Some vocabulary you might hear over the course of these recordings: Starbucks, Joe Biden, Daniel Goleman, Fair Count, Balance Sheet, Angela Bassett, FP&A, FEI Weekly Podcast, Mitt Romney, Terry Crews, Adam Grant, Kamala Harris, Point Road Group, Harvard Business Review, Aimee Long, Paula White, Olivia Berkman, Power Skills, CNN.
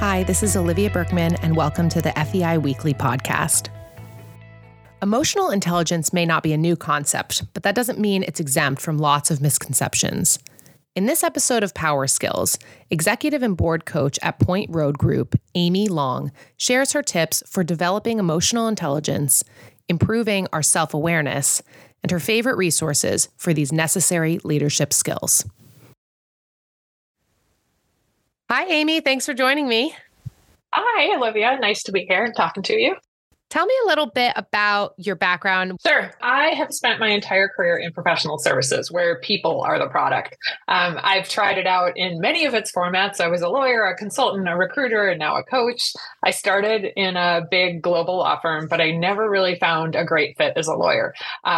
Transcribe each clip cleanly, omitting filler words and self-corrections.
Hi, this is Olivia Berkman, and welcome to the FEI Weekly Podcast. Emotional intelligence may not be a new concept, but that doesn't mean it's exempt from lots of misconceptions. In this episode of Power Skills, executive and board coach at Point Road Group, Aimee Long, shares her tips for developing emotional intelligence, improving our self-awareness, and her favorite resources for these necessary leadership skills. Hi, Aimee. Thanks for joining me. Hi, Olivia. Nice to be here and talking to you. Tell me a little bit about your background. Sure. I have spent my entire career in professional services where people are the product. I've tried it out in many of its formats. I was a lawyer, a consultant, a recruiter, and now a coach. I started in a big global law firm, but I never really found a great fit as a lawyer.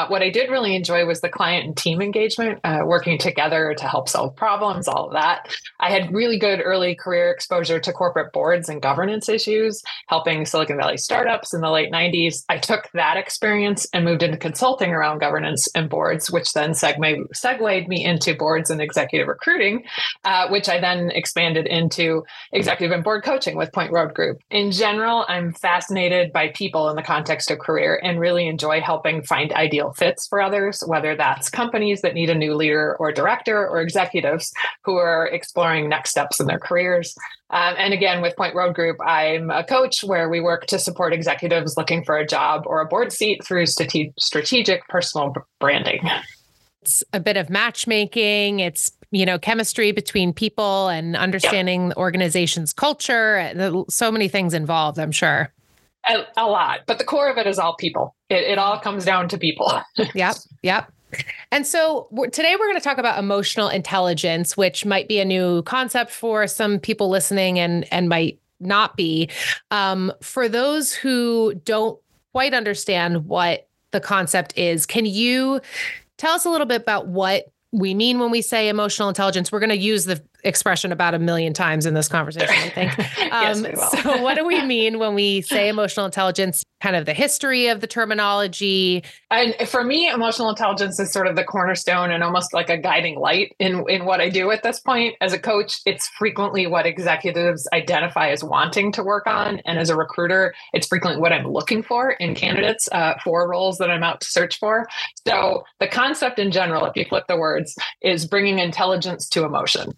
What I did really enjoy was the client and team engagement, working together to help solve problems, all of that. I had really good early career exposure to corporate boards and governance issues, helping Silicon Valley startups in the late 90s. I took that experience and moved into consulting around governance and boards, which then segued me into boards and executive recruiting, which I then expanded into executive and board coaching with Point Road Group. In general, I'm fascinated by people in the context of career and really enjoy helping find ideal fits for others, whether that's companies that need a new leader or director or executives who are exploring next steps in their careers. And again, with Point Road Group, I'm a coach where we work to support executives looking for a job or a board seat through strategic personal branding. It's a bit of matchmaking. It's, chemistry between people and understanding the organization's culture. So many things involved, I'm sure. A lot. But the core of it is all people. It all comes down to people. Yep. And so today we're going to talk about emotional intelligence, which might be a new concept for some people listening and might not be. For those who don't quite understand what the concept is, can you tell us a little bit about what we mean when we say emotional intelligence? We're going to use the expression about 1 million times in this conversation, I think. Yes, we will. So what do we mean when we say emotional intelligence, kind of the history of the terminology? And for me, emotional intelligence is sort of the cornerstone and almost like a guiding light in what I do at this point. As a coach, it's frequently what executives identify as wanting to work on. And as a recruiter, it's frequently what I'm looking for in candidates for roles that I'm out to search for. So the concept in general, if you flip the words, is bringing intelligence to emotion.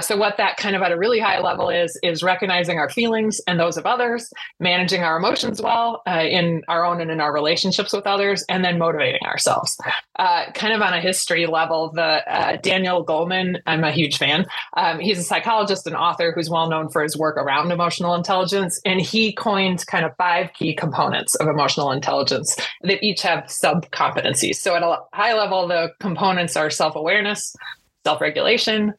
So what that kind of at a really high level is recognizing our feelings and those of others, managing our emotions well in our own and in our relationships with others, and then motivating ourselves. Kind of on a history level, the Daniel Goleman, I'm a huge fan. He's a psychologist and author who's well known for his work around emotional intelligence. And he coined kind of 5 key components of emotional intelligence that each have sub-competencies. So at a high level, the components are self-awareness, self-regulation,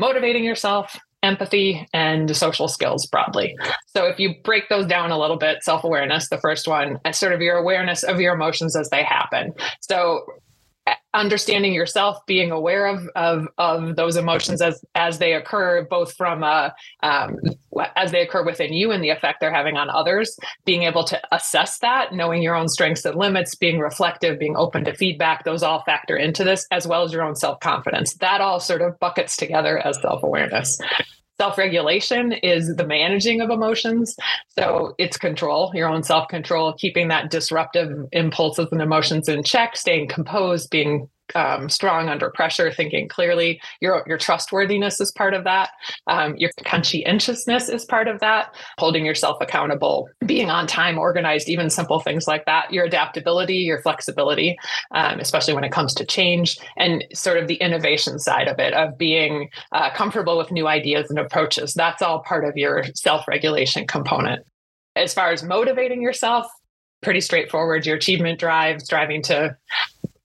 motivating yourself, empathy, and social skills broadly. So if you break those down a little bit, self-awareness, the first one, and sort of your awareness of your emotions as they happen. So understanding yourself, being aware of those emotions as they occur, both from as they occur within you and the effect they're having on others, being able to assess that, knowing your own strengths and limits, being reflective, being open to feedback, those all factor into this, as well as your own self-confidence. That all sort of buckets together as self-awareness. Self-regulation is the managing of emotions. So it's control, your own self-control, keeping that disruptive impulses and emotions in check, staying composed, being strong under pressure, thinking clearly. Your trustworthiness is part of that. Your conscientiousness is part of that. Holding yourself accountable, being on time, organized, even simple things like that. Your adaptability, your flexibility, especially when it comes to change, and sort of the innovation side of it, of being comfortable with new ideas and approaches. That's all part of your self-regulation component. As far as motivating yourself, pretty straightforward. Your achievement drive, striving to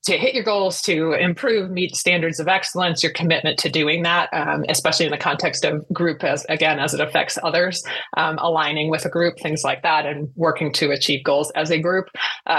hit your goals, to improve, meet standards of excellence, your commitment to doing that, especially in the context of group, as it affects others, aligning with a group, things like that, and working to achieve goals as a group,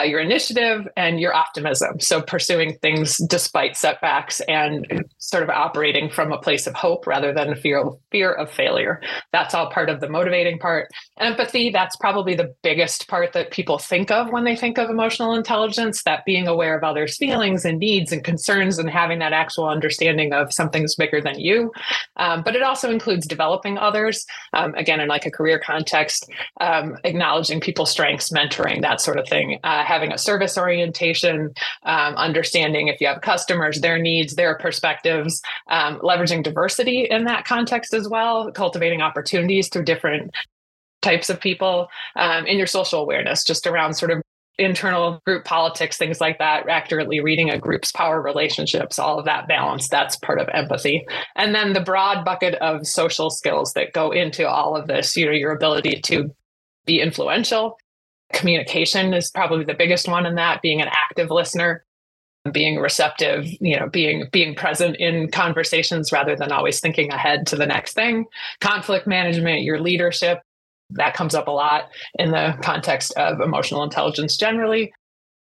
your initiative and your optimism. So pursuing things despite setbacks and sort of operating from a place of hope rather than fear of failure. That's all part of the motivating part. Empathy, that's probably the biggest part that people think of when they think of emotional intelligence, that being aware of others' feelings, feelings and needs and concerns and having that actual understanding of something's bigger than you. But it also includes developing others, again, in like a career context, acknowledging people's strengths, mentoring, that sort of thing, having a service orientation, understanding if you have customers, their needs, their perspectives, leveraging diversity in that context as well, cultivating opportunities through different types of people, in your social awareness, just around sort of internal group politics, things like that, accurately reading a group's power relationships, all of that balance, that's part of empathy. And then the broad bucket of social skills that go into all of this, you know, your ability to be influential. Communication is probably the biggest one in that, being an active listener, being receptive, you know, being present in conversations rather than always thinking ahead to the next thing. Conflict management, your leadership, that comes up a lot in the context of emotional intelligence generally.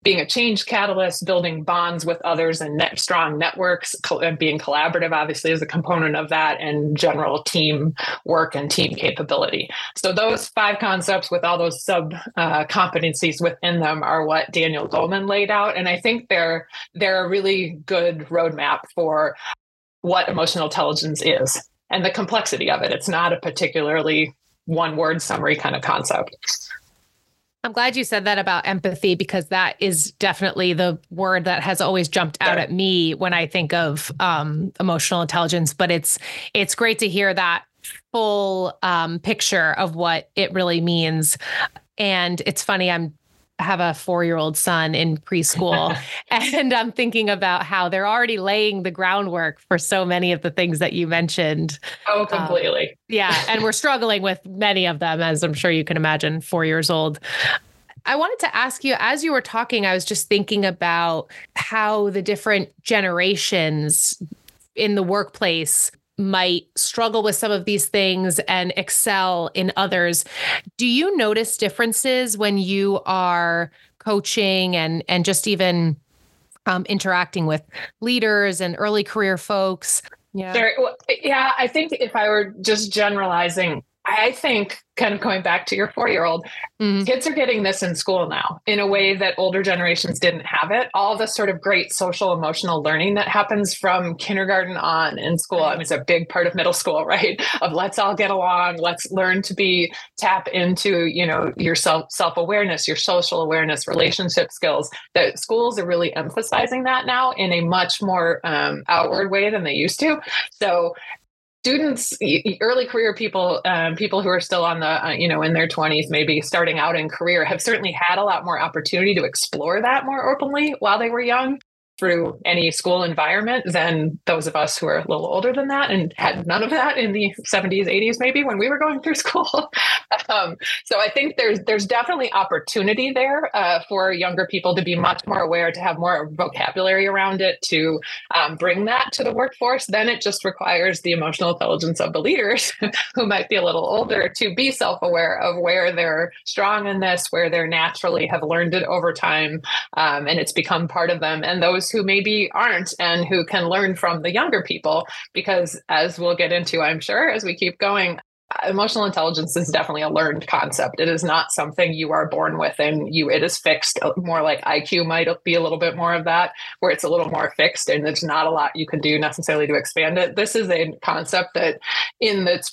Being a change catalyst, building bonds with others and strong networks, and being collaborative obviously is a component of that, and general team work and team capability. So those five concepts with all those sub competencies within them are what Daniel Goleman laid out. And I think they're a really good roadmap for what emotional intelligence is and the complexity of it. It's not a particularly one word summary kind of concept. I'm glad you said that about empathy, because that is definitely the word that has always jumped out at me when I think of emotional intelligence, but it's great to hear that full picture of what it really means. And it's funny, I have a 4-year-old son in preschool and I'm thinking about how they're already laying the groundwork for so many of the things that you mentioned. Oh, completely. And we're struggling with many of them, as I'm sure you can imagine, 4 years old. I wanted to ask you, as you were talking, I was just thinking about how the different generations in the workplace might struggle with some of these things and excel in others. Do you notice differences when you are coaching and just even interacting with leaders and early career folks? Yeah. Sure. Well, yeah, I think if I were just generalizing, I think kind of going back to your 4-year-old, kids are getting this in school now in a way that older generations didn't have it. All the sort of great social emotional learning that happens from kindergarten on in school. I mean, it's a big part of middle school, right? Of let's all get along. Let's learn to tap into, you know, your self-awareness, your social awareness, relationship skills. That schools are really emphasizing that now in a much more outward way than they used to. So students, early career people, people who are still on the, in their 20s, maybe starting out in career, have certainly had a lot more opportunity to explore that more openly while they were young through any school environment than those of us who are a little older than that and had none of that in the 70s, 80s, maybe when we were going through school. So I think there's definitely opportunity there for younger people to be much more aware, to have more vocabulary around it, to bring that to the workforce. Then it just requires the emotional intelligence of the leaders who might be a little older to be self-aware of where they're strong in this, where they're naturally have learned it over time, and it's become part of them. And those who maybe aren't and who can learn from the younger people, because as we'll get into, I'm sure, as we keep going, emotional intelligence is definitely a learned concept. It is not something you are born with and it is fixed, more like IQ might be a little bit more of that, where it's a little more fixed and there's not a lot you can do necessarily to expand it. This is a concept that in its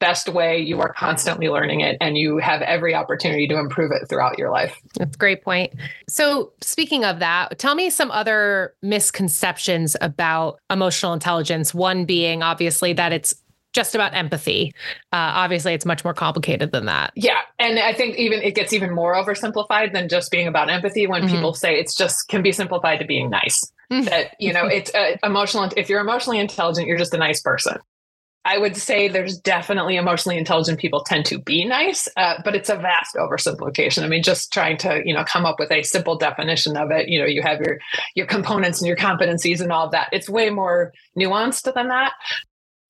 best way, you are constantly learning it and you have every opportunity to improve it throughout your life. That's a great point. So speaking of that, tell me some other misconceptions about emotional intelligence. One being obviously that it's just about empathy. Obviously, it's much more complicated than that. Yeah. And I think it gets even more oversimplified than just being about empathy when people say it's just can be simplified to being nice. That, you know, it's emotional. If you're emotionally intelligent, you're just a nice person. I would say there's definitely emotionally intelligent people tend to be nice, but it's a vast oversimplification. I mean, just trying to, come up with a simple definition of it. You know, you have your components and your competencies and all of that. It's way more nuanced than that.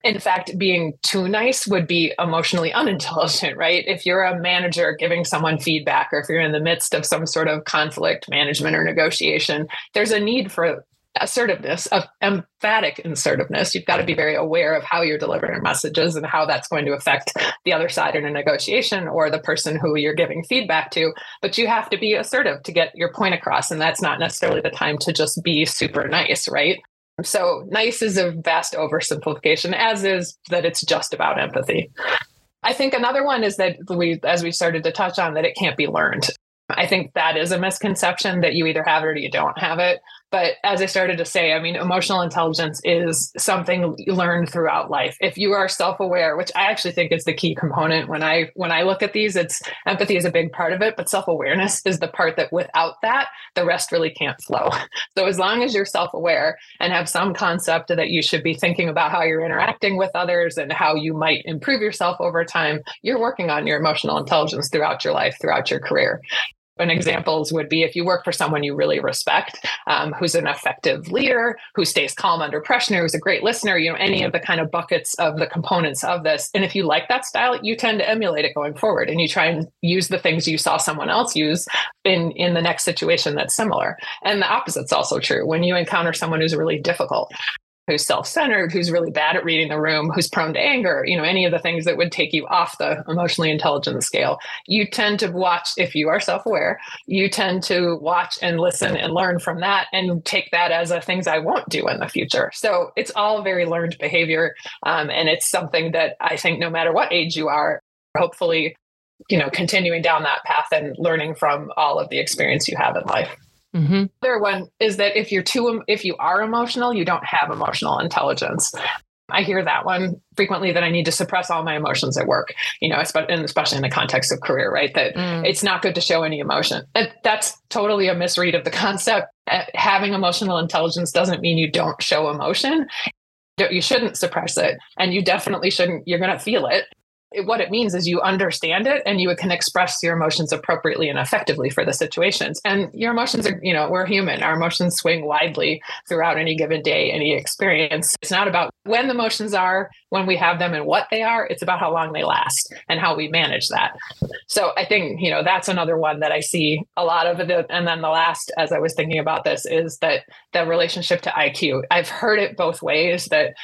In fact, being too nice would be emotionally unintelligent, right? If you're a manager giving someone feedback, or if you're in the midst of some sort of conflict management or negotiation, there's a need for assertiveness, of emphatic assertiveness. You've got to be very aware of how you're delivering your messages and how that's going to affect the other side in a negotiation or the person who you're giving feedback to. But you have to be assertive to get your point across. And that's not necessarily the time to just be super nice, right? So nice is a vast oversimplification, as is that it's just about empathy. I think another one is that as we started to touch on, that it can't be learned. I think that is a misconception that you either have it or you don't have it. But as I started to say, I mean, emotional intelligence is something you learn throughout life. If you are self-aware, which I actually think is the key component when I look at these, it's empathy is a big part of it, but self-awareness is the part that without that, the rest really can't flow. So as long as you're self-aware and have some concept that you should be thinking about how you're interacting with others and how you might improve yourself over time, you're working on your emotional intelligence throughout your life, throughout your career. And examples would be if you work for someone you really respect, who's an effective leader, who stays calm under pressure, who's a great listener, you know, any of the kind of buckets of the components of this. And if you like that style, you tend to emulate it going forward and you try and use the things you saw someone else use in the next situation that's similar. And the opposite's also true. When you encounter someone who's really difficult, who's self-centered, who's really bad at reading the room, who's prone to anger, you know, any of the things that would take you off the emotionally intelligent scale, you tend to watch, if you are self-aware, you tend to watch and listen and learn from that and take that as a things I won't do in the future. So it's all very learned behavior. And it's something that I think no matter what age you are, hopefully, you know, continuing down that path and learning from all of the experience you have in life. Mm-hmm. Another one is that if you are emotional, you don't have emotional intelligence. I hear that one frequently, that I need to suppress all my emotions at work, you know, especially in the context of career, right? That it's not good to show any emotion. That's totally a misread of the concept. Having emotional intelligence doesn't mean you don't show emotion. You shouldn't suppress it, and you definitely shouldn't. You're going to feel it. What it means is you understand it and you can express your emotions appropriately and effectively for the situations. And your emotions are, you know, we're human. Our emotions swing widely throughout any given day, any experience. It's not about when the emotions are, when we have them and what they are. It's about how long they last and how we manage that. So I think, you know, that's another one that I see a lot of. And then the last, as I was thinking about this, is that the relationship to IQ. I've heard it both ways, that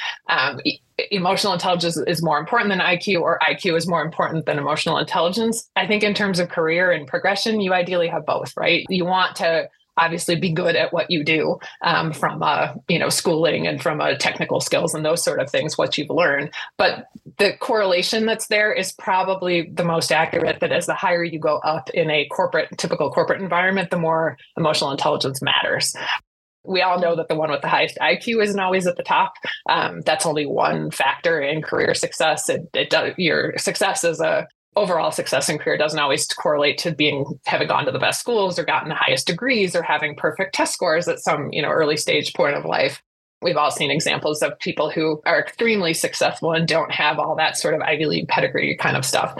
emotional intelligence is more important than IQ, or IQ is more important than emotional intelligence. I think in terms of career and progression, you ideally have both, right? You want to obviously be good at what you do from schooling and from technical skills and those sort of things, what you've learned. But the correlation that's there is probably the most accurate, that as the higher you go up in a typical corporate environment, the more emotional intelligence matters. We all know that the one with the highest IQ isn't always at the top. That's only one factor in career success. Your success as a overall success in career doesn't always correlate to having gone to the best schools or gotten the highest degrees or having perfect test scores at some, you know, early stage point of life. We've all seen examples of people who are extremely successful and don't have all that sort of Ivy League pedigree kind of stuff.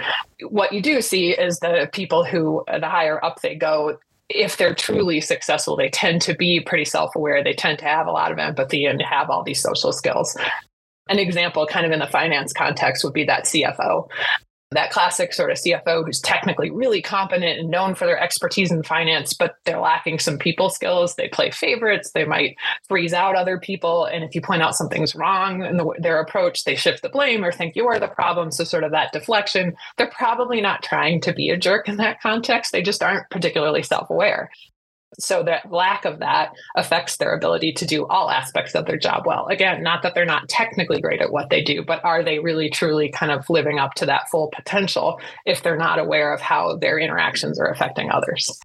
What you do see is the people who, the higher up they go, if they're truly successful, they tend to be pretty self-aware. They tend to have a lot of empathy and have all these social skills. An example kind of in the finance context would be that CFO, that classic sort of CFO who's technically really competent and known for their expertise in finance, but they're lacking some people skills. They play favorites. They might freeze out other people. And if you point out something's wrong in their approach, they shift the blame or think you are the problem. So sort of that deflection. They're probably not trying to be a jerk in that context. They just aren't particularly self-aware. So that lack of that affects their ability to do all aspects of their job well. Again, not that they're not technically great at what they do, but are they really truly kind of living up to that full potential if they're not aware of how their interactions are affecting others?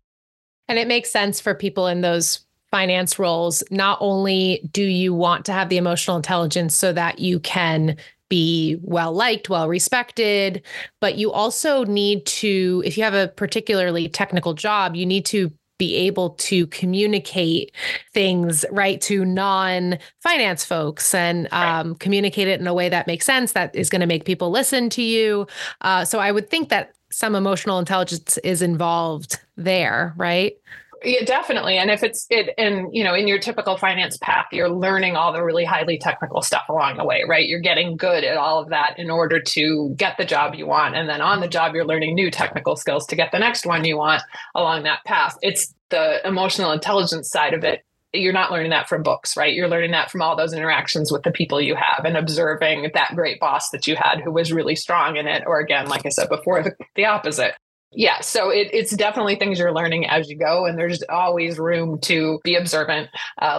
And it makes sense for people in those finance roles. Not only do you want to have the emotional intelligence so that you can be well-liked, well-respected, but you also need to, if you have a particularly technical job, you need to be able to communicate things, right, to non-finance folks and right. Communicate it in a way that makes sense, that is going to make people listen to you. So I would think that some emotional intelligence is involved there, right? Yeah, definitely. And if in your typical finance path, you're learning all the really highly technical stuff along the way, right? You're getting good at all of that in order to get the job you want. And then on the job, you're learning new technical skills to get the next one you want along that path. It's the emotional intelligence side of it you're not learning that from books, right? You're learning that from all those interactions with the people you have and observing that great boss that you had who was really strong in it. Or again, like I said before, the opposite. Yeah. So it's definitely things you're learning as you go. And there's always room to be observant,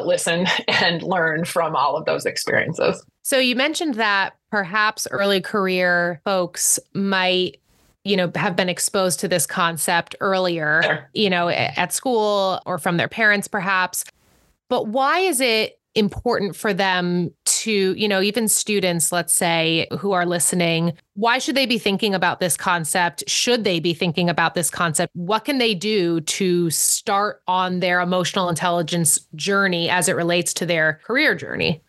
listen, and learn from all of those experiences. So you mentioned that perhaps early career folks might, have been exposed to this concept earlier, sure, at school or from their parents, perhaps. But why is it important for them to, even students, let's say, who are listening, why should they be thinking about this concept? Should they be thinking about this concept? What can they do to start on their emotional intelligence journey as it relates to their career journey?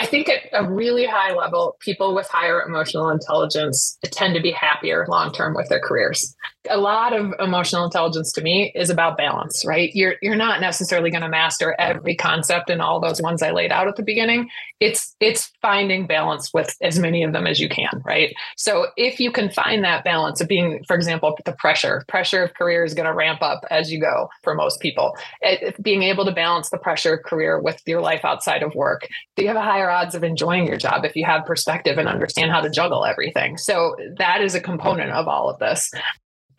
I think at a really high level, people with higher emotional intelligence tend to be happier long-term with their careers. A lot of emotional intelligence to me is about balance, right? You're not necessarily going to master every concept and all those ones I laid out at the beginning. It's finding balance with as many of them as you can, right? So if you can find that balance of being, for example, the pressure of career is going to ramp up as you go for most people. Being able to balance the pressure of career with your life outside of work, you have a higher odds of enjoying your job if you have perspective and understand how to juggle everything. So that is a component of all of this.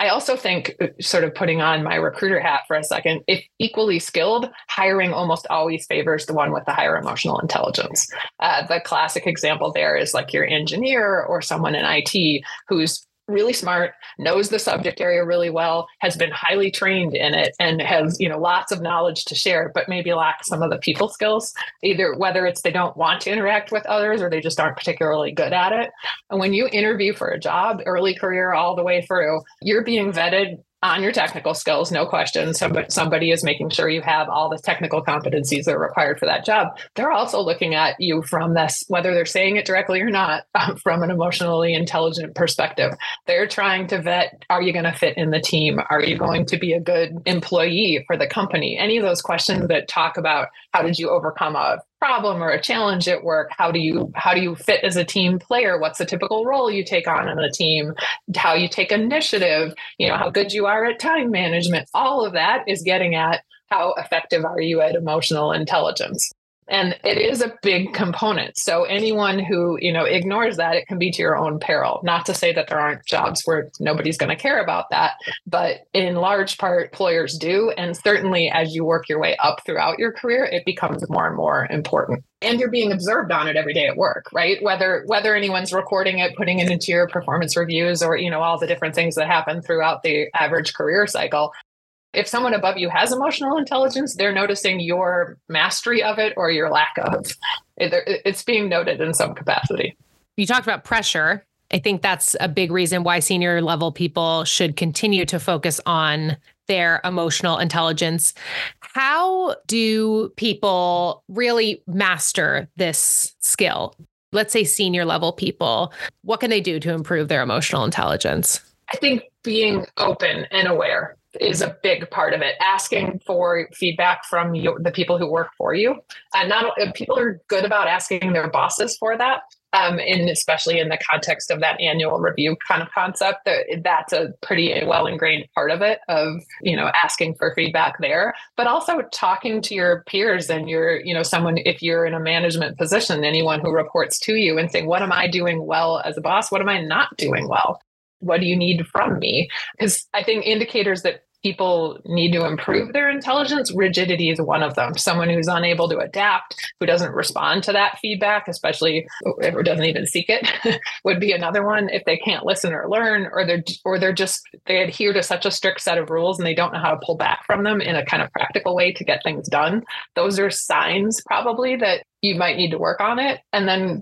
I also think, sort of putting on my recruiter hat for a second, if equally skilled, hiring almost always favors the one with the higher emotional intelligence. The classic example there is like your engineer or someone in IT who's really smart, knows the subject area really well, has been highly trained in it, and has lots of knowledge to share, but maybe lacks some of the people skills, either whether it's they don't want to interact with others or they just aren't particularly good at it. And when you interview for a job, early career all the way through, you're being vetted on your technical skills, no question. Somebody is making sure you have all the technical competencies that are required for that job. They're also looking at you from this, whether they're saying it directly or not, from an emotionally intelligent perspective. They're trying to vet, are you going to fit in the team? Are you going to be a good employee for the company? Any of those questions that talk about how did you overcome a problem or a challenge at work? How do you fit as a team player? What's the typical role you take on in a team? How you take initiative, how good you are at time management. All of that is getting at how effective are you at emotional intelligence? And it is a big component. So anyone who, ignores that, it can be to your own peril. Not to say that there aren't jobs where nobody's going to care about that, but in large part, employers do. And certainly as you work your way up throughout your career, it becomes more and more important. And you're being observed on it every day at work, right? Whether anyone's recording it, putting it into your performance reviews, or, all the different things that happen throughout the average career cycle. If someone above you has emotional intelligence, they're noticing your mastery of it or your lack of. It's being noted in some capacity. You talked about pressure. I think that's a big reason why senior level people should continue to focus on their emotional intelligence. How do people really master this skill? Let's say senior level people. What can they do to improve their emotional intelligence? I think being open and aware is a big part of it. Asking for feedback from the people who work for you. And people are good about asking their bosses for that. And especially in the context of that annual review kind of concept, that's a pretty well ingrained part of it, of, asking for feedback there, but also talking to your peers and your, someone, if you're in a management position, anyone who reports to you, and saying, what am I doing well as a boss? What am I not doing well? What do you need from me? Because I think indicators that people need to improve their intelligence, rigidity is one of them. Someone who's unable to adapt, who doesn't respond to that feedback, especially or doesn't even seek it, would be another one. If they can't listen or learn, or they adhere to such a strict set of rules and they don't know how to pull back from them in a kind of practical way to get things done. Those are signs probably that you might need to work on it. And then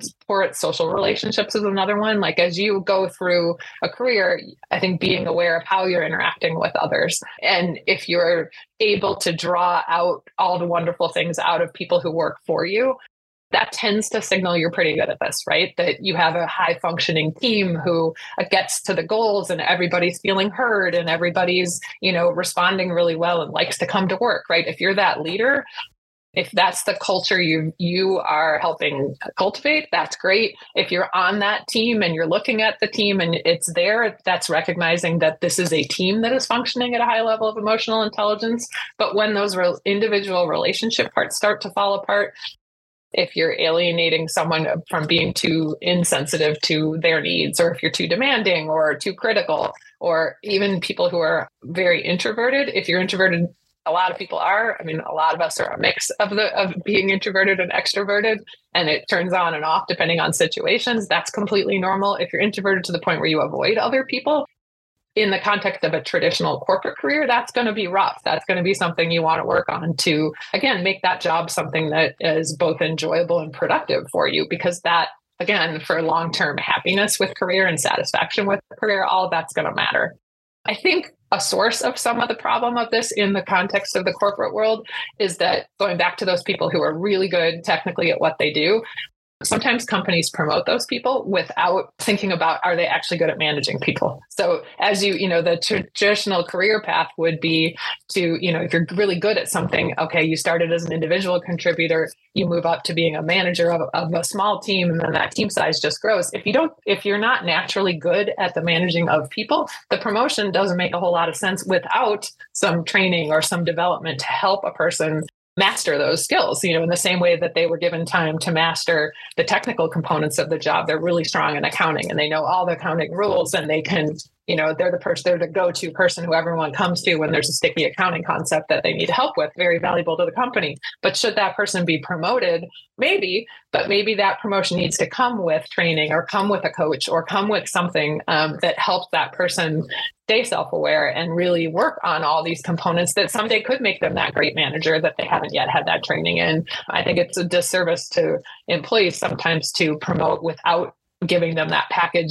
social relationships is another one. Like as you go through a career, I think being aware of how you're interacting with others. And if you're able to draw out all the wonderful things out of people who work for you, that tends to signal you're pretty good at this, right? That you have a high functioning team who gets to the goals and everybody's feeling heard and everybody's, responding really well and likes to come to work, right? If you're that leader, If that's the culture you are helping cultivate, that's great. If you're on that team and you're looking at the team and it's there, that's recognizing that this is a team that is functioning at a high level of emotional intelligence. But when those individual relationship parts start to fall apart, if you're alienating someone from being too insensitive to their needs, or if you're too demanding or too critical, or even people who are very introverted, if you're introverted, a lot of people are, I mean, a lot of us are a mix of being introverted and extroverted, and it turns on and off depending on situations. That's completely normal. If you're introverted to the point where you avoid other people, in the context of a traditional corporate career, that's going to be rough. That's going to be something you want to work on to, again, make that job something that is both enjoyable and productive for you, because that, again, for long-term happiness with career and satisfaction with career, all of that's going to matter. I think a source of some of the problem of this in the context of the corporate world is that, going back to those people who are really good technically at what they do, sometimes companies promote those people without thinking about, are they actually good at managing people? So as you know, the traditional career path would be to, if you're really good at something, okay, you started as an individual contributor, you move up to being a manager of a small team, and then that team size just grows. If you're not naturally good at the managing of people, the promotion doesn't make a whole lot of sense without some training or some development to help a person master those skills, in the same way that they were given time to master the technical components of the job. They're really strong in accounting and they know all the accounting rules, and they can, they're the go-to person who everyone comes to when there's a sticky accounting concept that they need help with, very valuable to the company. But should that person be promoted? Maybe, but maybe that promotion needs to come with training, or come with a coach, or come with something that helps that person stay self-aware and really work on all these components that someday could make them that great manager that they haven't yet had that training in. I think it's a disservice to employees sometimes to promote without giving them that package,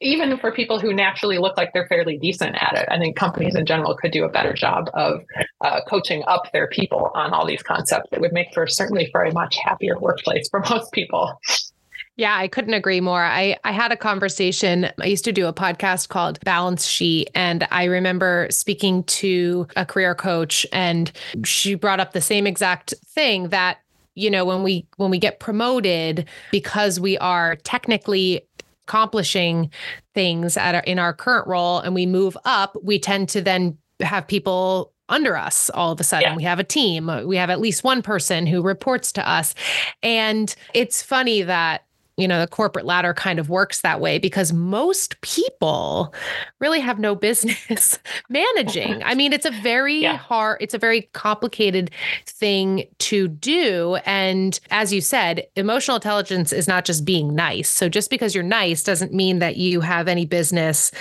even for people who naturally look like they're fairly decent at it. I think companies in general could do a better job of coaching up their people on all these concepts. It would make for a much happier workplace for most people. Yeah, I couldn't agree more. I had a conversation. I used to do a podcast called Balance Sheet, and I remember speaking to a career coach, and she brought up the same exact thing that, when we get promoted because we are technically accomplishing things in our current role, and we move up, we tend to then have people under us all of a sudden. Yeah. We have a team. We have at least one person who reports to us. And it's funny that, the corporate ladder kind of works that way, because most people really have no business managing. I mean, it's a very very complicated thing to do. And as you said, emotional intelligence is not just being nice. So just because you're nice doesn't mean that you have any business,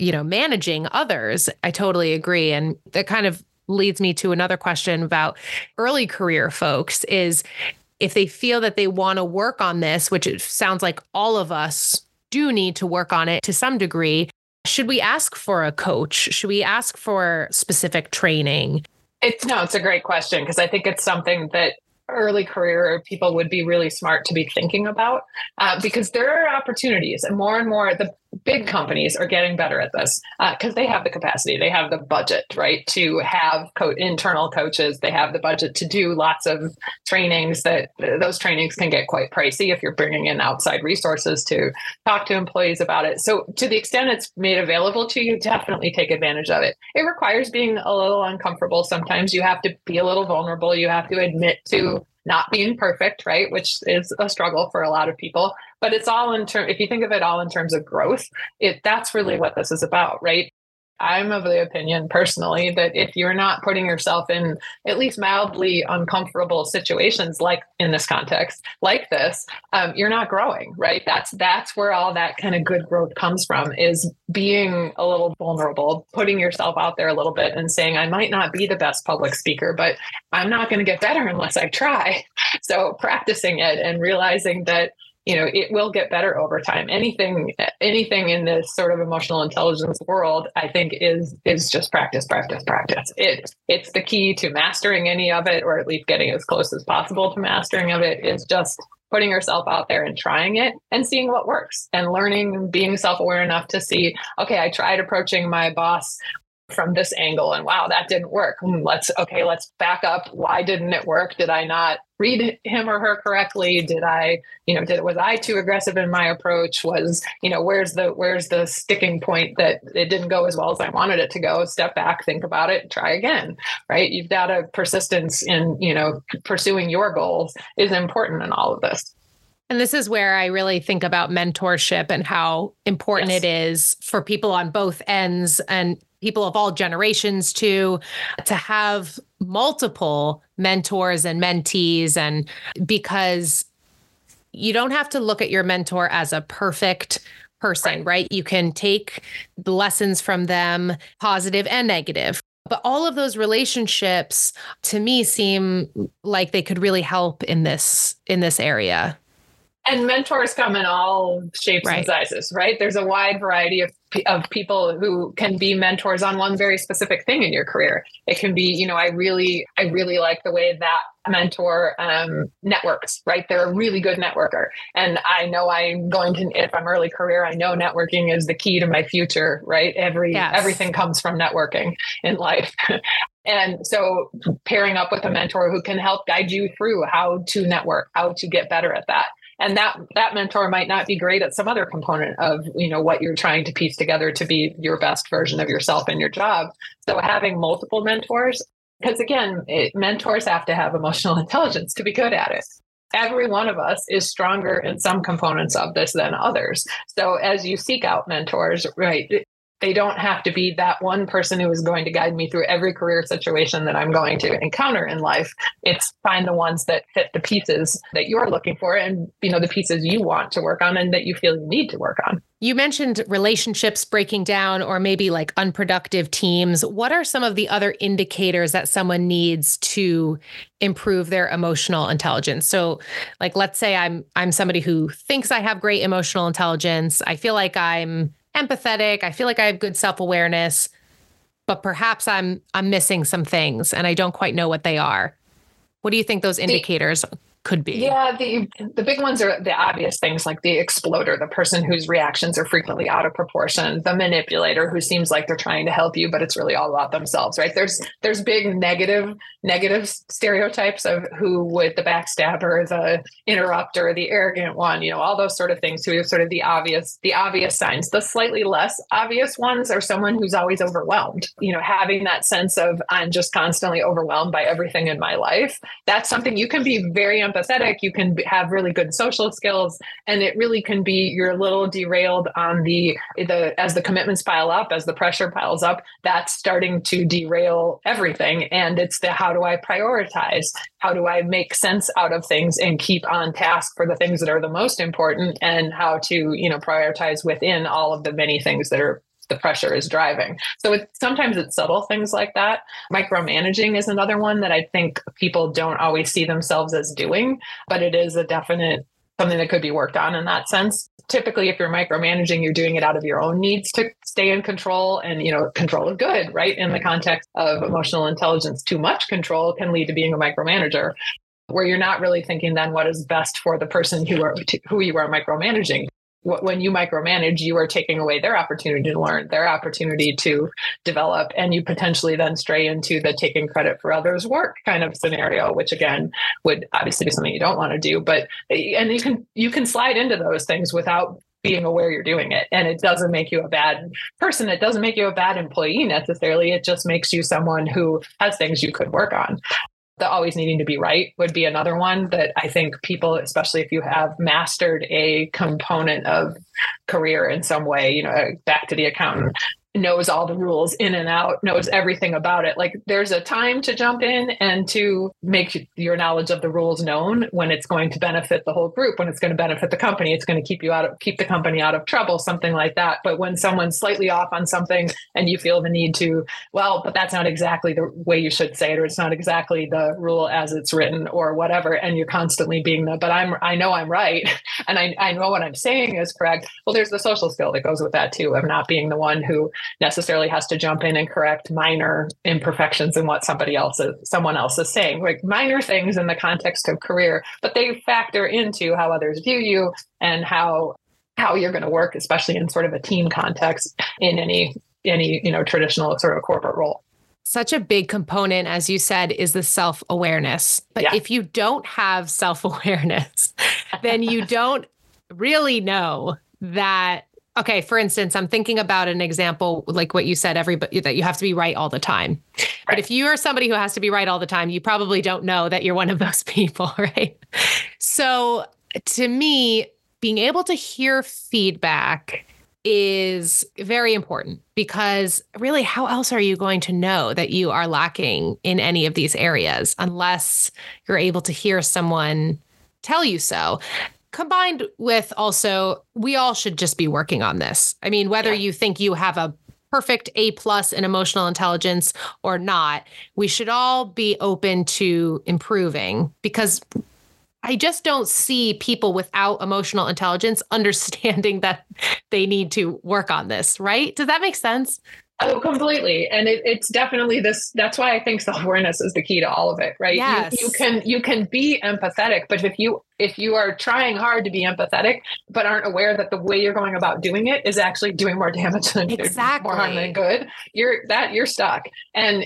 managing others. I totally agree. And that kind of leads me to another question about early career folks is, if they feel that they want to work on this, which it sounds like all of us do need to work on it to some degree, should we ask for a coach? Should we ask for specific training? It's a great question, because I think it's something that early career people would be really smart to be thinking about, because there are opportunities, and more the big companies are getting better at this because they have the capacity, they have the budget, right, to have internal coaches. They have the budget to do lots of trainings. That those trainings can get quite pricey if you're bringing in outside resources to talk to employees about it. So to the extent it's made available to you, definitely take advantage of it. It requires being a little uncomfortable. Sometimes you have to be a little vulnerable. You have to admit to not being perfect, right? Which is a struggle for a lot of people, but it's all if you think of it all in terms of growth, that's really what this is about, right? I'm of the opinion personally that if you're not putting yourself in at least mildly uncomfortable situations, like in this context, like this, you're not growing, right? That's where all that kind of good growth comes from, is being a little vulnerable, putting yourself out there a little bit and saying, I might not be the best public speaker, but I'm not going to get better unless I try. So practicing it and realizing that it will get better over time. Anything in this sort of emotional intelligence world, I think, is just practice, practice, practice. It's the key to mastering any of it, or at least getting as close as possible to mastering of it, is just putting yourself out there and trying it and seeing what works, and learning and being self-aware enough to see, okay, I tried approaching my boss from this angle, and wow, that didn't work. Let's back up. Why didn't it work? Did I not read him or her correctly? Was I too aggressive in my approach? Where's the sticking point that it didn't go as well as I wanted it to go? Step back, think about it, try again, right? You've got a persistence in, pursuing your goals is important in all of this. And this is where I really think about mentorship and how important Yes. it is for people on both ends and people of all generations to have multiple mentors and mentees, and because you don't have to look at your mentor as a perfect person, right? You can take the lessons from them, positive and negative. But all of those relationships to me seem like they could really help in this area. And mentors come in all shapes and sizes, right? There's a wide variety of people who can be mentors on one very specific thing in your career. It can be, I really like the way that mentor networks, right? They're a really good networker. And I know if I'm early career, I know networking is the key to my future, right? Everything comes from networking in life. And so pairing up with a mentor who can help guide you through how to network, how to get better at that. And that mentor might not be great at some other component of, what you're trying to piece together to be your best version of yourself and your job. So having multiple mentors, because again, mentors have to have emotional intelligence to be good at it. Every one of us is stronger in some components of this than others. So as you seek out mentors, right, they don't have to be that one person who is going to guide me through every career situation that I'm going to encounter in life. It's find the ones that fit the pieces that you're looking for and, the pieces you want to work on and that you feel you need to work on. You mentioned relationships breaking down or maybe like unproductive teams. What are some of the other indicators that someone needs to improve their emotional intelligence? So like, let's say I'm somebody who thinks I have great emotional intelligence. I feel like I'm empathetic. I feel like I have good self-awareness, but perhaps I'm missing some things and I don't quite know what they are. What do you think those indicators could be? Yeah, the big ones are the obvious things like the exploder, the person whose reactions are frequently out of proportion, the manipulator who seems like they're trying to help you, but it's really all about themselves, right? There's big negative stereotypes of who would the backstabber, the interrupter, the arrogant one, all those sort of things who are sort of the obvious signs. The slightly less obvious ones are someone who's always overwhelmed, having that sense of I'm just constantly overwhelmed by everything in my life. That's something you can be very empathetic. You can have really good social skills, and it really can be you're a little derailed on the as the commitments pile up, as the pressure piles up, that's starting to derail everything. And it's the how do I prioritize? How do I make sense out of things and keep on task for the things that are the most important, and how to prioritize within all of the many things that are the pressure is driving. So sometimes it's subtle things like that. Micromanaging is another one that I think people don't always see themselves as doing, but it is a definite something that could be worked on in that sense. Typically, if you're micromanaging, you're doing it out of your own needs to stay in control, and, control is good, right? In the context of emotional intelligence, too much control can lead to being a micromanager, where you're not really thinking then what is best for the person who you are micromanaging. When you micromanage, you are taking away their opportunity to learn, their opportunity to develop, and you potentially then stray into the taking credit for others' work kind of scenario, which again would obviously be something you don't want to do. But you can slide into those things without being aware you're doing it, and it doesn't make you a bad person. It doesn't make you a bad employee necessarily. It just makes you someone who has things you could work on. The always needing to be right would be another one that I think people, especially if you have mastered a component of career in some way, back to the accountant, knows all the rules in and out, knows everything about it. Like there's a time to jump in and to make your knowledge of the rules known when it's going to benefit the whole group, when it's going to benefit the company, it's going to keep the company out of trouble, something like that. But when someone's slightly off on something and you feel the need to, but that's not exactly the way you should say it, or it's not exactly the rule as it's written or whatever. And you're constantly being I know I'm right. And I know what I'm saying is correct. Well, there's the social skill that goes with that too, of not being the one who necessarily has to jump in and correct minor imperfections in what someone else is saying, like minor things in the context of career, but they factor into how others view you and how you're going to work, especially in sort of a team context in any any, you know, traditional sort of corporate role. Such a big component, as you said, is the self-awareness. But if you don't have self-awareness, then you don't really know that. Okay, for instance, I'm thinking about an example like what you said, everybody, that you have to be right all the time. Right. But if you are somebody who has to be right all the time, you probably don't know that you're one of those people, right? So to me, being able to hear feedback is very important, because really, how else are you going to know that you are lacking in any of these areas unless you're able to hear someone tell you so? Combined with also, we all should just be working on this. I mean, whether you think you have a perfect A+ in emotional intelligence or not, we should all be open to improving, because I just don't see people without emotional intelligence understanding that they need to work on this, right? Does that make sense? Oh, completely. And it's definitely this. That's why I think self-awareness is the key to all of it, right? Yes. You can be empathetic, but if you are trying hard to be empathetic, but aren't aware that the way you're going about doing it is actually doing more damage than more harm than good, you're stuck. And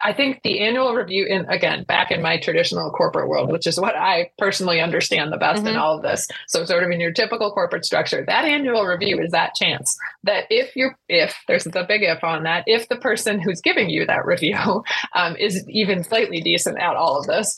I think the annual review, and again, back in my traditional corporate world, which is what I personally understand the best in all of this. So sort of in your typical corporate structure, that annual review is that chance that if there's the big if on that, if the person who's giving you that review is even slightly decent at all of this,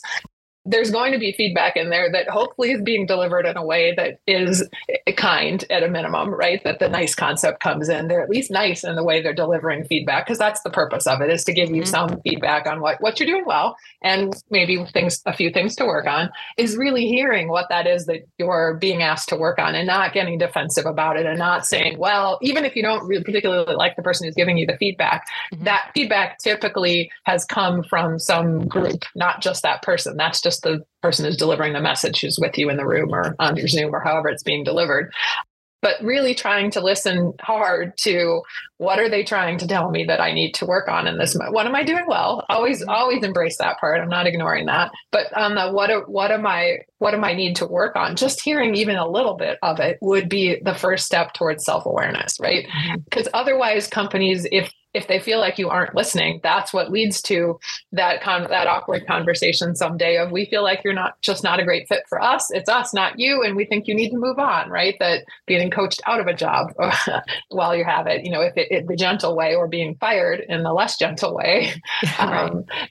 there's going to be feedback in there that hopefully is being delivered in a way that is kind at a minimum, right? That the nice concept comes in. They're at least nice in the way they're delivering feedback, because that's the purpose of it, is to give you some feedback on what you're doing well and maybe a few things to work on, is really hearing what that is that you're being asked to work on and not getting defensive about it and not saying, well, even if you don't really particularly like the person who's giving you the feedback, that feedback typically has come from some group, not just that person. That's just the person who's delivering the message who's with you in the room or on your Zoom or however it's being delivered. But really trying to listen hard to, what are they trying to tell me that I need to work on in this? What am I doing well? Always embrace that part. I'm not ignoring that. But on the what am I need to work on? Just hearing even a little bit of it would be the first step towards self-awareness, right? Because otherwise, companies, if they feel like you aren't listening, that's what leads to that awkward conversation someday of, we feel like you're not a great fit for us. It's us, not you. And we think you need to move on, right? That being coached out of a job while you have it, you know, if it the gentle way, or being fired in the less gentle way,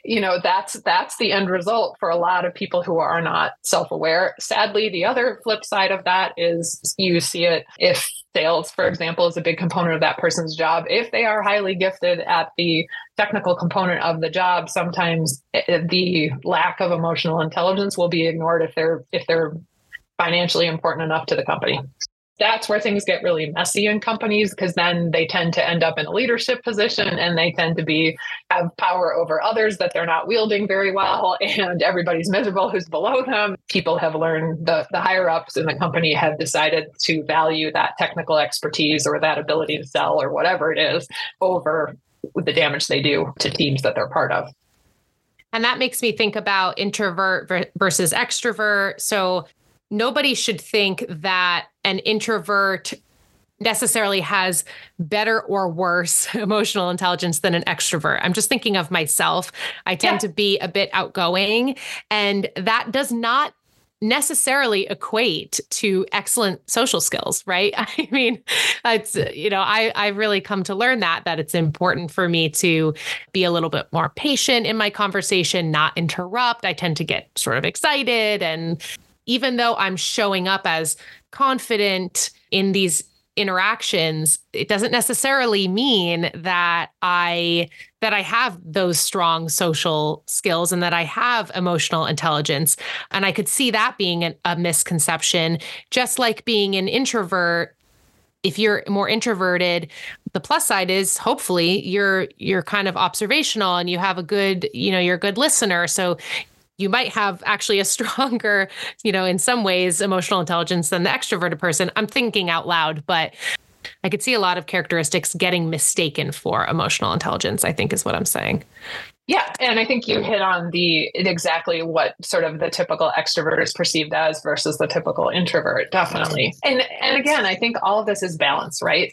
you know, that's the end result for a lot of people who are not self-aware. Sadly, the other flip side of that is you see it if sales, for example, is a big component of that person's job. If they are highly gifted at the technical component of the job, sometimes the lack of emotional intelligence will be ignored if they're financially important enough to the company. That's where things get really messy in companies, because then they tend to end up in a leadership position, and they tend to have power over others that they're not wielding very well, and everybody's miserable who's below them. People have learned, the higher ups in the company have decided to value that technical expertise or that ability to sell or whatever it is over the damage they do to teams that they're part of. And that makes me think about introvert versus extrovert. So nobody should think that an introvert necessarily has better or worse emotional intelligence than an extrovert. I'm just thinking of myself. I tend to be a bit outgoing, and that does not necessarily equate to excellent social skills, right? I mean, it's, you know, I really come to learn that it's important for me to be a little bit more patient in my conversation, not interrupt. I tend to get sort of excited, and even though I'm showing up as confident in these interactions, it doesn't necessarily mean that I have those strong social skills and that I have emotional intelligence. And I could see that being a misconception, just like being an introvert. If you're more introverted, the plus side is hopefully you're kind of observational, and you have you're a good listener. So you might have actually a stronger, you know, in some ways, emotional intelligence than the extroverted person. I'm thinking out loud, but I could see a lot of characteristics getting mistaken for emotional intelligence, I think is what I'm saying. Yeah. And I think you hit on exactly what sort of the typical extrovert is perceived as versus the typical introvert. Definitely. And again, I think all of this is balance, right?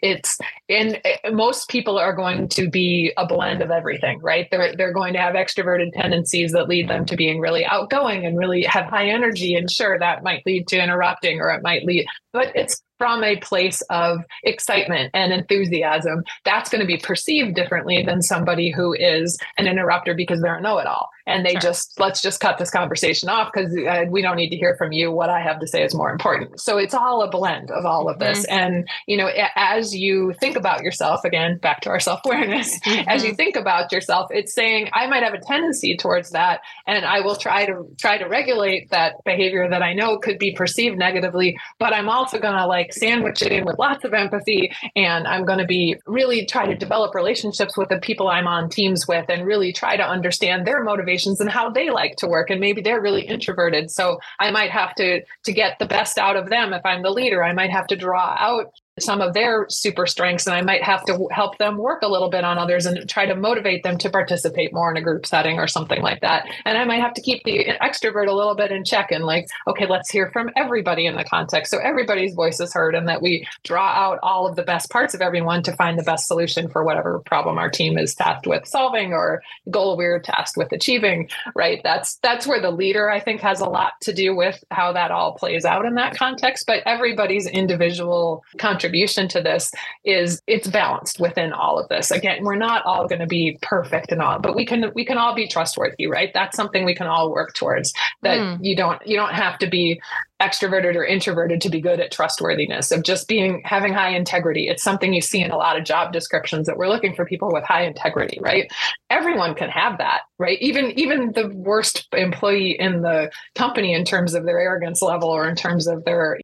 Most people are going to be a blend of everything, right? They're going to have extroverted tendencies that lead them to being really outgoing and really have high energy. And sure, that might lead to interrupting, or it might lead, but it's from a place of excitement and enthusiasm. That's going to be perceived differently than somebody who is an interrupter because they're a know-it-all. And they let's just cut this conversation off because we don't need to hear from you. What I have to say is more important. So it's all a blend of all of this. Mm-hmm. And, you know, as you think about yourself, again, back to our self-awareness, mm-hmm. as you think about yourself, it's saying, I might have a tendency towards that. And I will try to regulate that behavior that I know could be perceived negatively, but I'm also going to sandwich it in with lots of empathy. And I'm going to be really try to develop relationships with the people I'm on teams with and really try to understand their motivation and how they like to work. And maybe they're really introverted. So I might have to get the best out of them. If I'm the leader, I might have to draw out some of their super strengths, and I might have to help them work a little bit on others and try to motivate them to participate more in a group setting or something like that. And I might have to keep the extrovert a little bit in check and okay, let's hear from everybody in the context. So everybody's voice is heard, and that we draw out all of the best parts of everyone to find the best solution for whatever problem our team is tasked with solving or goal we're tasked with achieving, right? That's where the leader, I think, has a lot to do with how that all plays out in that context. But everybody's individual contribution to this is it's balanced within all of this. Again, we're not all going to be perfect and all, but we can all be trustworthy, right? That's something we can all work towards, that you don't have to be extroverted or introverted to be good at trustworthiness, of just having high integrity. It's something you see in a lot of job descriptions, that we're looking for people with high integrity, right? Everyone can have that, right? Even the worst employee in the company, in terms of their arrogance level or in terms of their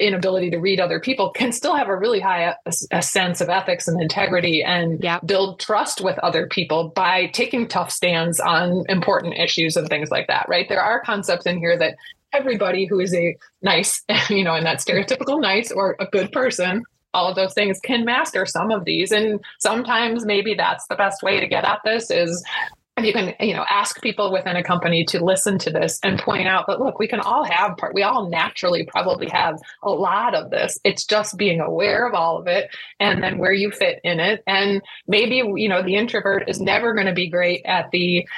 inability to read other people, can still have a really high a sense of ethics and integrity and build trust with other people by taking tough stands on important issues and things like that, right? There are concepts in here that everybody who is a nice, and that stereotypical nice or a good person, all of those things, can master some of these. And sometimes maybe that's the best way to get at this is, you can, ask people within a company to listen to this and point out that, look, we all naturally probably have a lot of this. It's just being aware of all of it and then where you fit in it. And maybe, the introvert is never going to be great at the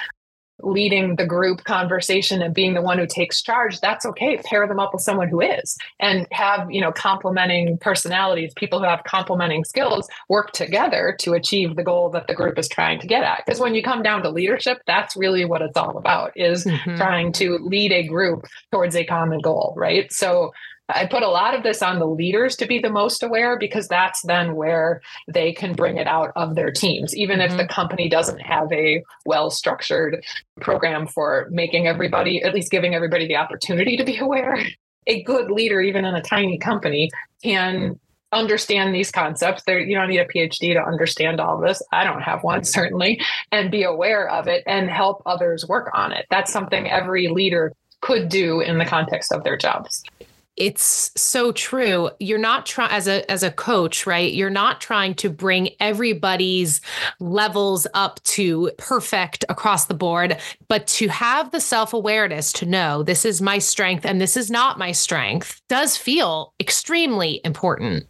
leading the group conversation and being the one who takes charge. That's okay. Pair them up with someone who is, and have, complementing personalities, people who have complementing skills, work together to achieve the goal that the group is trying to get at. Because when you come down to leadership, that's really what it's all about, is trying to lead a group towards a common goal, right? So I put a lot of this on the leaders to be the most aware, because that's then where they can bring it out of their teams, even if the company doesn't have a well-structured program for making everybody, at least giving everybody the opportunity to be aware. A good leader, even in a tiny company, can understand these concepts. You don't need a PhD to understand all this. I don't have one, certainly, and be aware of it and help others work on it. That's something every leader could do in the context of their jobs. It's so true. You're not as a coach, right? You're not trying to bring everybody's levels up to perfect across the board, but to have the self-awareness to know this is my strength and this is not my strength does feel extremely important.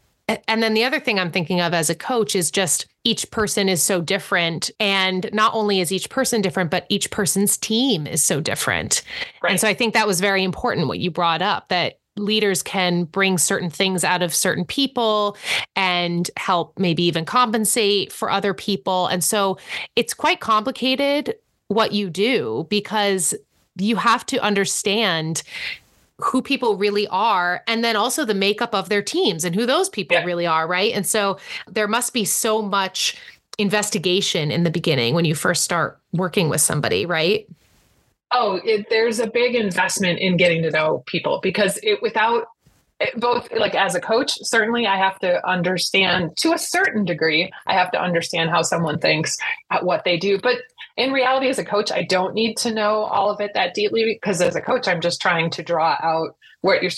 And then the other thing I'm thinking of as a coach is just each person is so different. And not only is each person different, but each person's team is so different. Right. And so I think that was very important what you brought up, that leaders can bring certain things out of certain people and help maybe even compensate for other people. And so it's quite complicated what you do, because you have to understand who people really are, and then also the makeup of their teams and who those people really are, right? And so there must be so much investigation in the beginning when you first start working with somebody, right? Oh, there's a big investment in getting to know people, because as a coach, certainly I have to understand to a certain degree, I have to understand how someone thinks, what they do. But in reality, as a coach, I don't need to know all of it that deeply, because as a coach, I'm just trying to draw out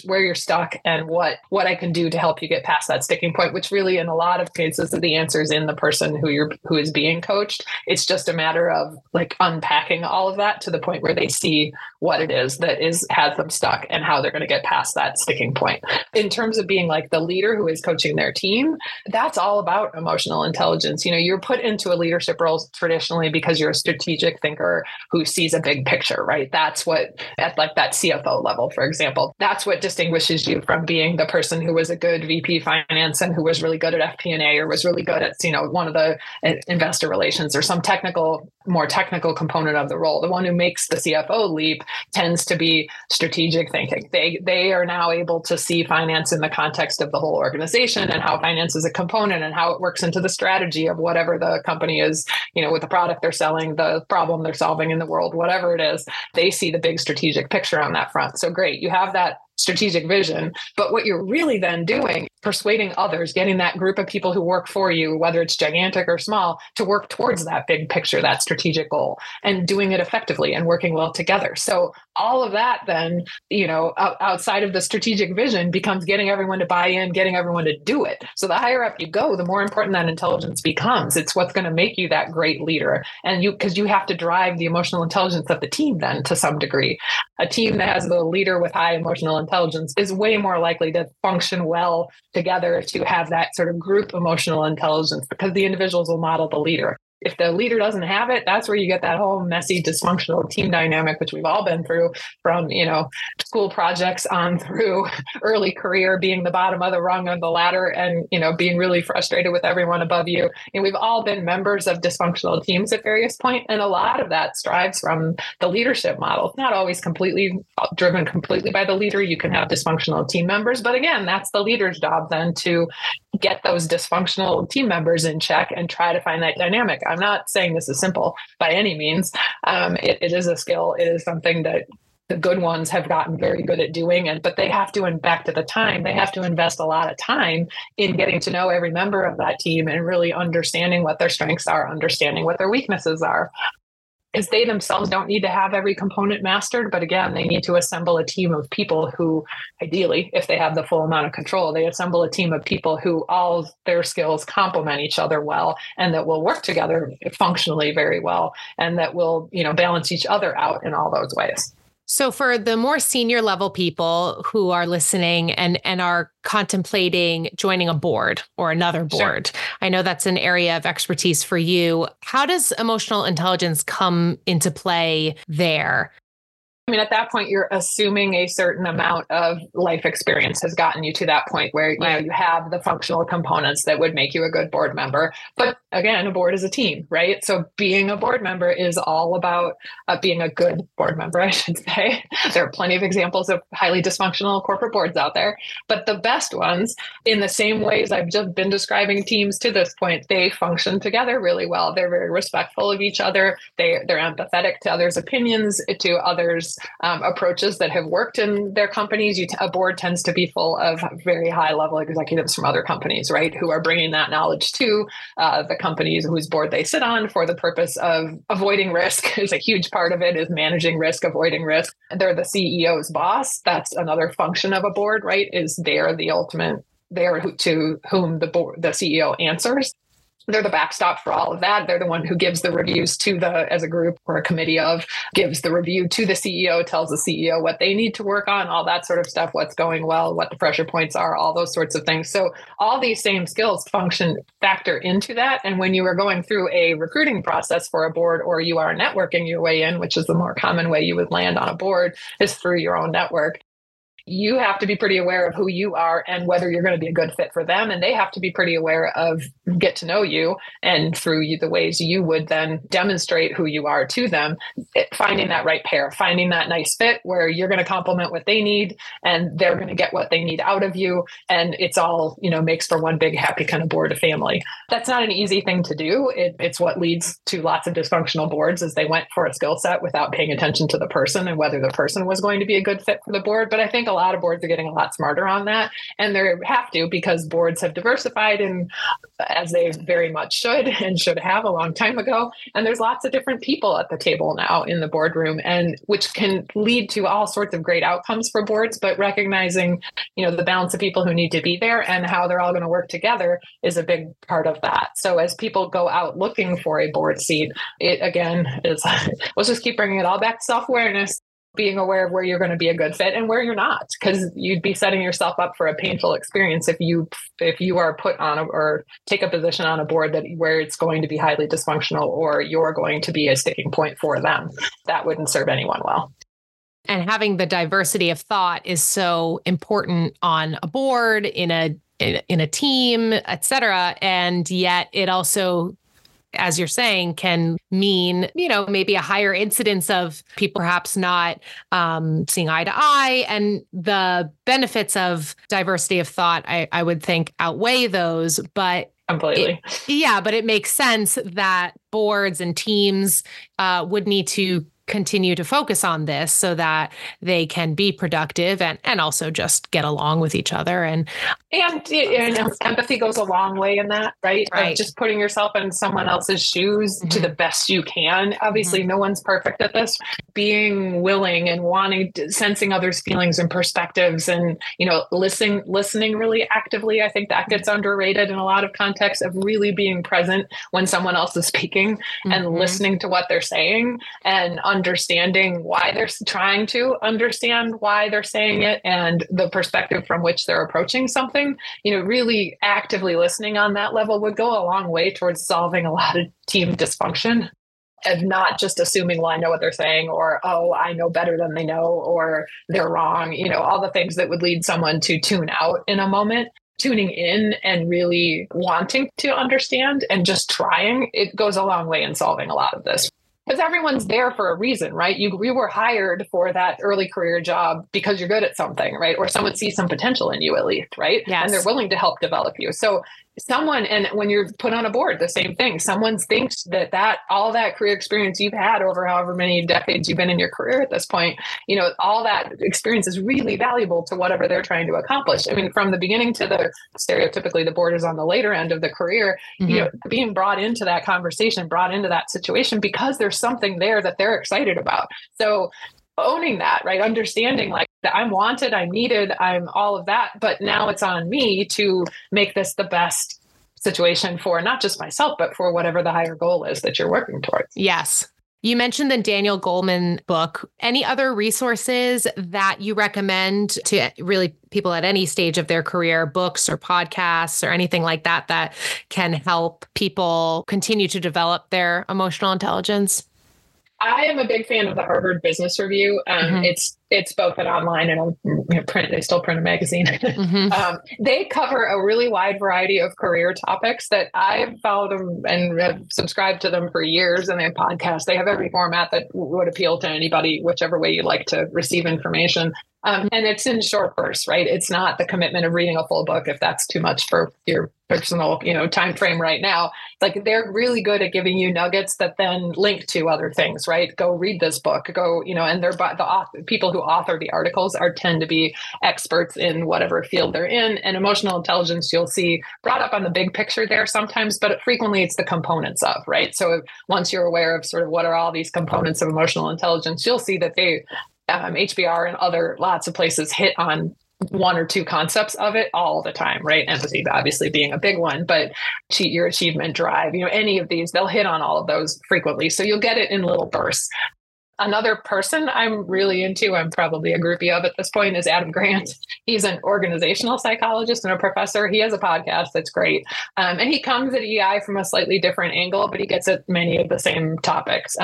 where you're stuck and what I can do to help you get past that sticking point, which really in a lot of cases the answer is in the person who is being coached. It's just a matter of like unpacking all of that to the point where they see what it is that has them stuck and how they're going to get past that sticking point. In terms of being like the leader who is coaching their team, that's all about emotional intelligence. You know, you're put into a leadership role traditionally because you're a strategic thinker who sees a big picture, right? That's what at like that CFO level, for example, that's what distinguishes you from being the person who was a good VP finance and who was really good at FP&A or was really good at, you know, one of the investor relations or some more technical component of the role. The one who makes the CFO leap tends to be strategic thinking. They are now able to see finance in the context of the whole organization and how finance is a component and how it works into the strategy of whatever the company is, you know, with the product they're selling, the problem they're solving in the world, whatever it is. They see the big strategic picture on that front. So great, you have that strategic vision, but what you're really then doing, persuading others, getting that group of people who work for you, whether it's gigantic or small, to work towards that big picture, that strategic goal, and doing it effectively and working well together. So all of that then, you know, outside of the strategic vision becomes getting everyone to buy in, getting everyone to do it. So the higher up you go, the more important that intelligence becomes. It's what's going to make you that great leader. And because you have to drive the emotional intelligence of the team then to some degree. A team that has the leader with high emotional intelligence is way more likely to function well together if you have that sort of group emotional intelligence, because the individuals will model the leader. If the leader doesn't have it, that's where you get that whole messy, dysfunctional team dynamic, which we've all been through from, you know, school projects on through early career, being the bottom of the rung on the ladder and, you know, being really frustrated with everyone above you. And we've all been members of dysfunctional teams at various points. And a lot of that strives from the leadership model. It's not always completely driven completely by the leader. You can have dysfunctional team members. But again, that's the leader's job then to get those dysfunctional team members in check and try to find that dynamic. I'm not saying this is simple by any means. It is a skill. It is something that the good ones have gotten very good at doing, but they have to, and back to the time, they have to invest a lot of time in getting to know every member of that team and really understanding what their strengths are, understanding what their weaknesses are. Because they themselves don't need to have every component mastered. But again, they need to assemble a team of people who ideally, if they have the full amount of control, they assemble a team of people who all their skills complement each other well, and that will work together functionally very well, and that will, you know, balance each other out in all those ways. So for the more senior level people who are listening and are contemplating joining a board or another board, sure. I know that's an area of expertise for you. How does emotional intelligence come into play there? I mean, at that point, you're assuming a certain amount of life experience has gotten you to that point where, you know, you have the functional components that would make you a good board member. But again, a board is a team, right? So being a board member is all about being a good board member, I should say. There are plenty of examples of highly dysfunctional corporate boards out there, but the best ones, in the same ways I've just been describing teams to this point, they function together really well. They're very respectful of each other. They're empathetic to others' opinions, to others' approaches that have worked in their companies. A board tends to be full of very high level executives from other companies, right? Who are bringing that knowledge to the companies whose board they sit on for the purpose of avoiding risk. Is a huge part of it, is managing risk, avoiding risk. They're the CEO's boss. That's another function of a board, right? Is they're the ultimate, they're to whom the CEO answers. They're the backstop for all of that. They're the one who gives the reviews to the, as a group or a committee of, gives the review to the CEO, tells the CEO what they need to work on, all that sort of stuff, what's going well, what the pressure points are, all those sorts of things. So all these same skills factor into that. And when you are going through a recruiting process for a board, or you are networking your way in, which is the more common way you would land on a board, is through your own network. You have to be pretty aware of who you are and whether you're going to be a good fit for them. And they have to be pretty aware of get to know you, and through you, the ways you would then demonstrate who you are to them, finding that right pair, finding that nice fit where you're going to complement what they need and they're going to get what they need out of you. And it's all, you know, makes for one big happy kind of board family. That's not an easy thing to do. It's what leads to lots of dysfunctional boards, as they went for a skill set without paying attention to the person and whether the person was going to be a good fit for the board. But I think a lot of boards are getting a lot smarter on that. And they have to, because boards have diversified, and as they very much should and should have a long time ago. And there's lots of different people at the table now in the boardroom, and which can lead to all sorts of great outcomes for boards. But recognizing, the balance of people who need to be there and how they're all going to work together is a big part of that. So as people go out looking for a board seat, it again is, let's just keep bringing it all back to self-awareness, being aware of where you're going to be a good fit and where you're not, because you'd be setting yourself up for a painful experience if you are put on or take a position on a board where it's going to be highly dysfunctional, or you're going to be a sticking point for them. That wouldn't serve anyone well. And having the diversity of thought is so important on a board, in a team, et cetera. And yet it also, as you're saying, can mean, maybe a higher incidence of people perhaps not seeing eye to eye. And the benefits of diversity of thought, I would think, outweigh those. But completely. But it makes sense that boards and teams would need to continue to focus on this so that they can be productive and also just get along with each other. And empathy goes a long way in that, right? Right. Like just putting yourself in someone else's shoes to the best you can. Obviously, no one's perfect at this. Being willing and sensing others' feelings and perspectives, and, listening really actively. I think that gets underrated in a lot of contexts, of really being present when someone else is speaking and listening to what they're saying and understanding why they're trying to understand why they're saying it and the perspective from which they're approaching something. Really actively listening on that level would go a long way towards solving a lot of team dysfunction, of not just assuming, well, I know what they're saying, or, oh, I know better than they know, or they're wrong. All the things that would lead someone to tune out in a moment. Tuning in and really wanting to understand and just trying, it goes a long way in solving a lot of this. Because everyone's there for a reason, right? You were hired for that early career job because you're good at something, right? Or someone sees some potential in you at least, right? Yes. And they're willing to help develop you. So and when you're put on a board, the same thing. Someone thinks that all that career experience you've had over however many decades you've been in your career at this point, all that experience is really valuable to whatever they're trying to accomplish. I mean, from the beginning to the stereotypically the board is on the later end of the career, being brought into that conversation, brought into that situation because there's something there that they're excited about. So owning that, right? Understanding like that I'm wanted, I'm needed, I'm all of that, but now it's on me to make this the best situation for not just myself, but for whatever the higher goal is that you're working towards. Yes. You mentioned the Daniel Goleman book. Any other resources that you recommend to really people at any stage of their career, books or podcasts or anything like that, that can help people continue to develop their emotional intelligence? I am a big fan of the Harvard Business Review. It's both an online and a print. They still print a magazine. They cover a really wide variety of career topics that I've followed them and have subscribed to them for years. And they have podcasts. They have every format that would appeal to anybody, whichever way you like to receive information. And it's in short bursts, right? It's not the commitment of reading a full book if that's too much for your personal, time frame right now. Like they're really good at giving you nuggets that then link to other things, right? Go read this book. Go, and they're the people who author the articles tend to be experts in whatever field they're in. And emotional intelligence, you'll see brought up on the big picture there sometimes, but frequently it's the components of, right? So once you're aware of sort of what are all these components of emotional intelligence, you'll see that they HBR and other lots of places hit on one or two concepts of it all the time, right? Empathy obviously being a big one, but your achievement drive, any of these, they'll hit on all of those frequently. So you'll get it in little bursts. Another person I'm really into, I'm probably a groupie of at this point, is Adam Grant. He's an organizational psychologist and a professor. He has a podcast that's great. And he comes at EI from a slightly different angle, but he gets at many of the same topics.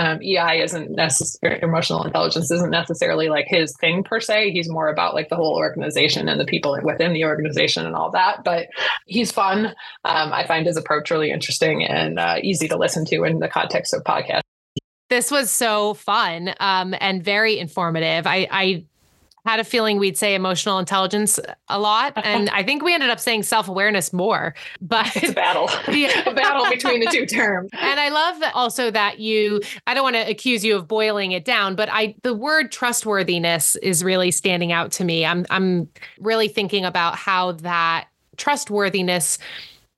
Emotional intelligence isn't necessarily like his thing per se. He's more about like the whole organization and the people within the organization and all that, but he's fun. I find his approach really interesting and easy to listen to in the context of podcasts. This was so fun and very informative. I had a feeling we'd say emotional intelligence a lot. And I think we ended up saying self-awareness more, but it's a battle, a battle between the two terms. And I love also that I don't want to accuse you of boiling it down, but the word trustworthiness is really standing out to me. I'm really thinking about how that trustworthiness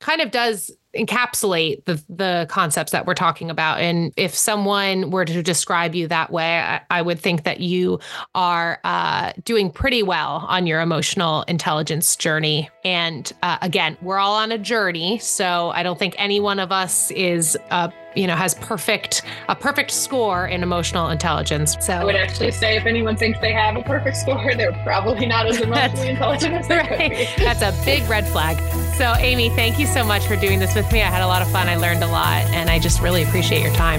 kind of does encapsulate the concepts that we're talking about. And if someone were to describe you that way, I would think that you are doing pretty well on your emotional intelligence journey. And again, we're all on a journey. So I don't think any one of us is has a perfect score in emotional intelligence. So I would actually say if anyone thinks they have a perfect score, they're probably not as emotionally intelligent as they could be. That's a big red flag. So Aimee, thank you so much for doing this with me. I had a lot of fun. I learned a lot, and I just really appreciate your time.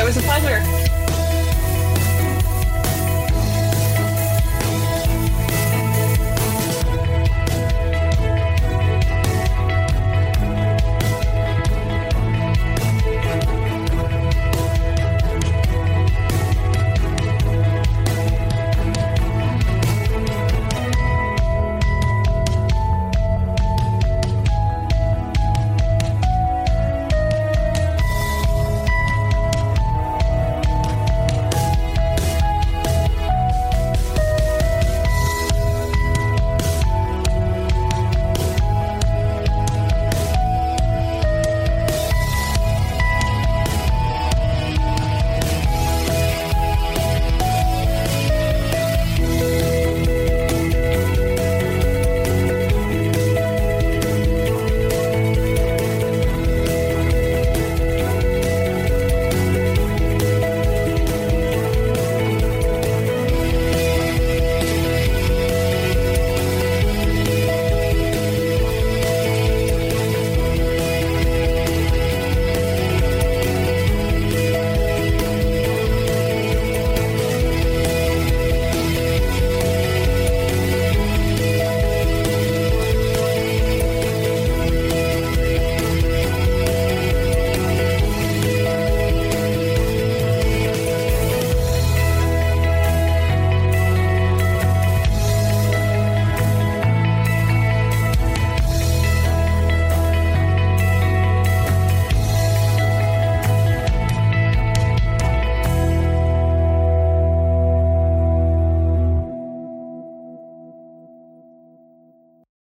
It was a pleasure.